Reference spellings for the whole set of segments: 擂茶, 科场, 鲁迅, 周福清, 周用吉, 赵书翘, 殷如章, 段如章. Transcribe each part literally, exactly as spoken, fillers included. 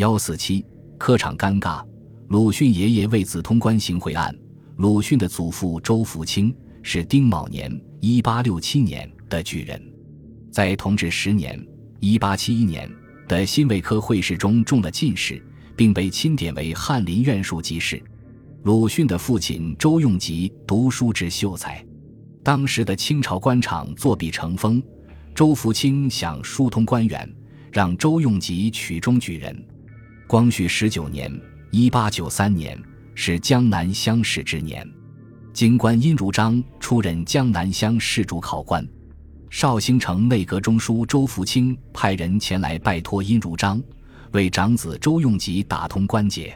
一四七科场尴尬。鲁迅爷爷为子通关行贿案，鲁迅的祖父周福清是丁卯年一八六七年的举人，在同治十年一八七一年的辛未科会试中中了进士，并被钦点为翰林院庶吉士。鲁迅的父亲周用吉读书之秀才，当时的清朝官场作弊成风，周福清想疏通官员，让周用吉取中举人。光绪十九年一八九三年是江南乡试之年，京官殷如章出任江南乡试主考官。绍兴城内阁中书周福清派人前来拜托殷如章为长子周用吉打通关节。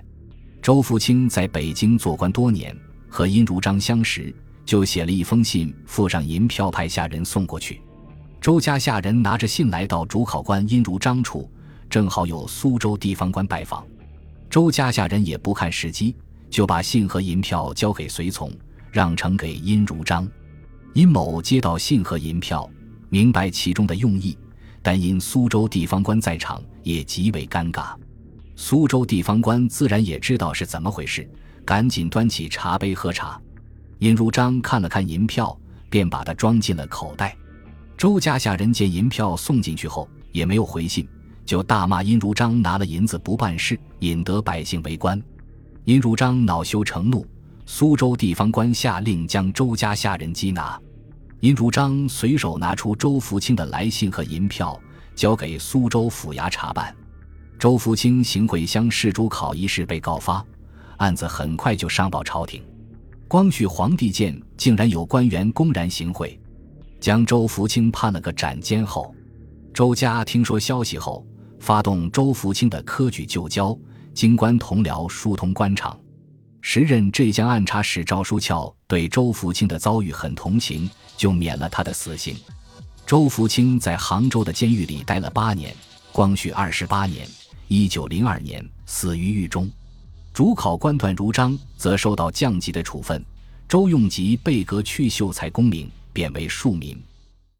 周福清在北京做官多年，和殷如章相识，就写了一封信，附上银票派下人送过去。周家下人拿着信来到主考官殷如章处，正好有苏州地方官拜访。周家下人也不看时机，就把信和银票交给随从，让呈给殷如章。殷某接到信和银票，明白其中的用意，但因苏州地方官在场，也极为尴尬。苏州地方官自然也知道是怎么回事，赶紧端起茶杯喝茶。殷如章看了看银票，便把它装进了口袋。周家下人见银票送进去后也没有回信，就大骂殷如章拿了银子不办事，引得百姓围观。殷如章恼羞成怒，苏州地方官下令将周家下人缉拿。殷如章随手拿出周福清的来信和银票，交给苏州府衙查办。周福清行贿乡试主考一事被告发，案子很快就上报朝廷。光绪皇帝见竟然有官员公然行贿，将周福清判了个斩监后，周家听说消息后，发动周福清的科举旧交，京官同僚疏通官场。时任浙江按察使赵书翘对周福清的遭遇很同情，就免了他的死刑。周福清在杭州的监狱里待了八年，光绪二十八年一九零二年死于狱中。主考官段如章则受到降级的处分，周用吉被革去秀才功名，贬为庶民。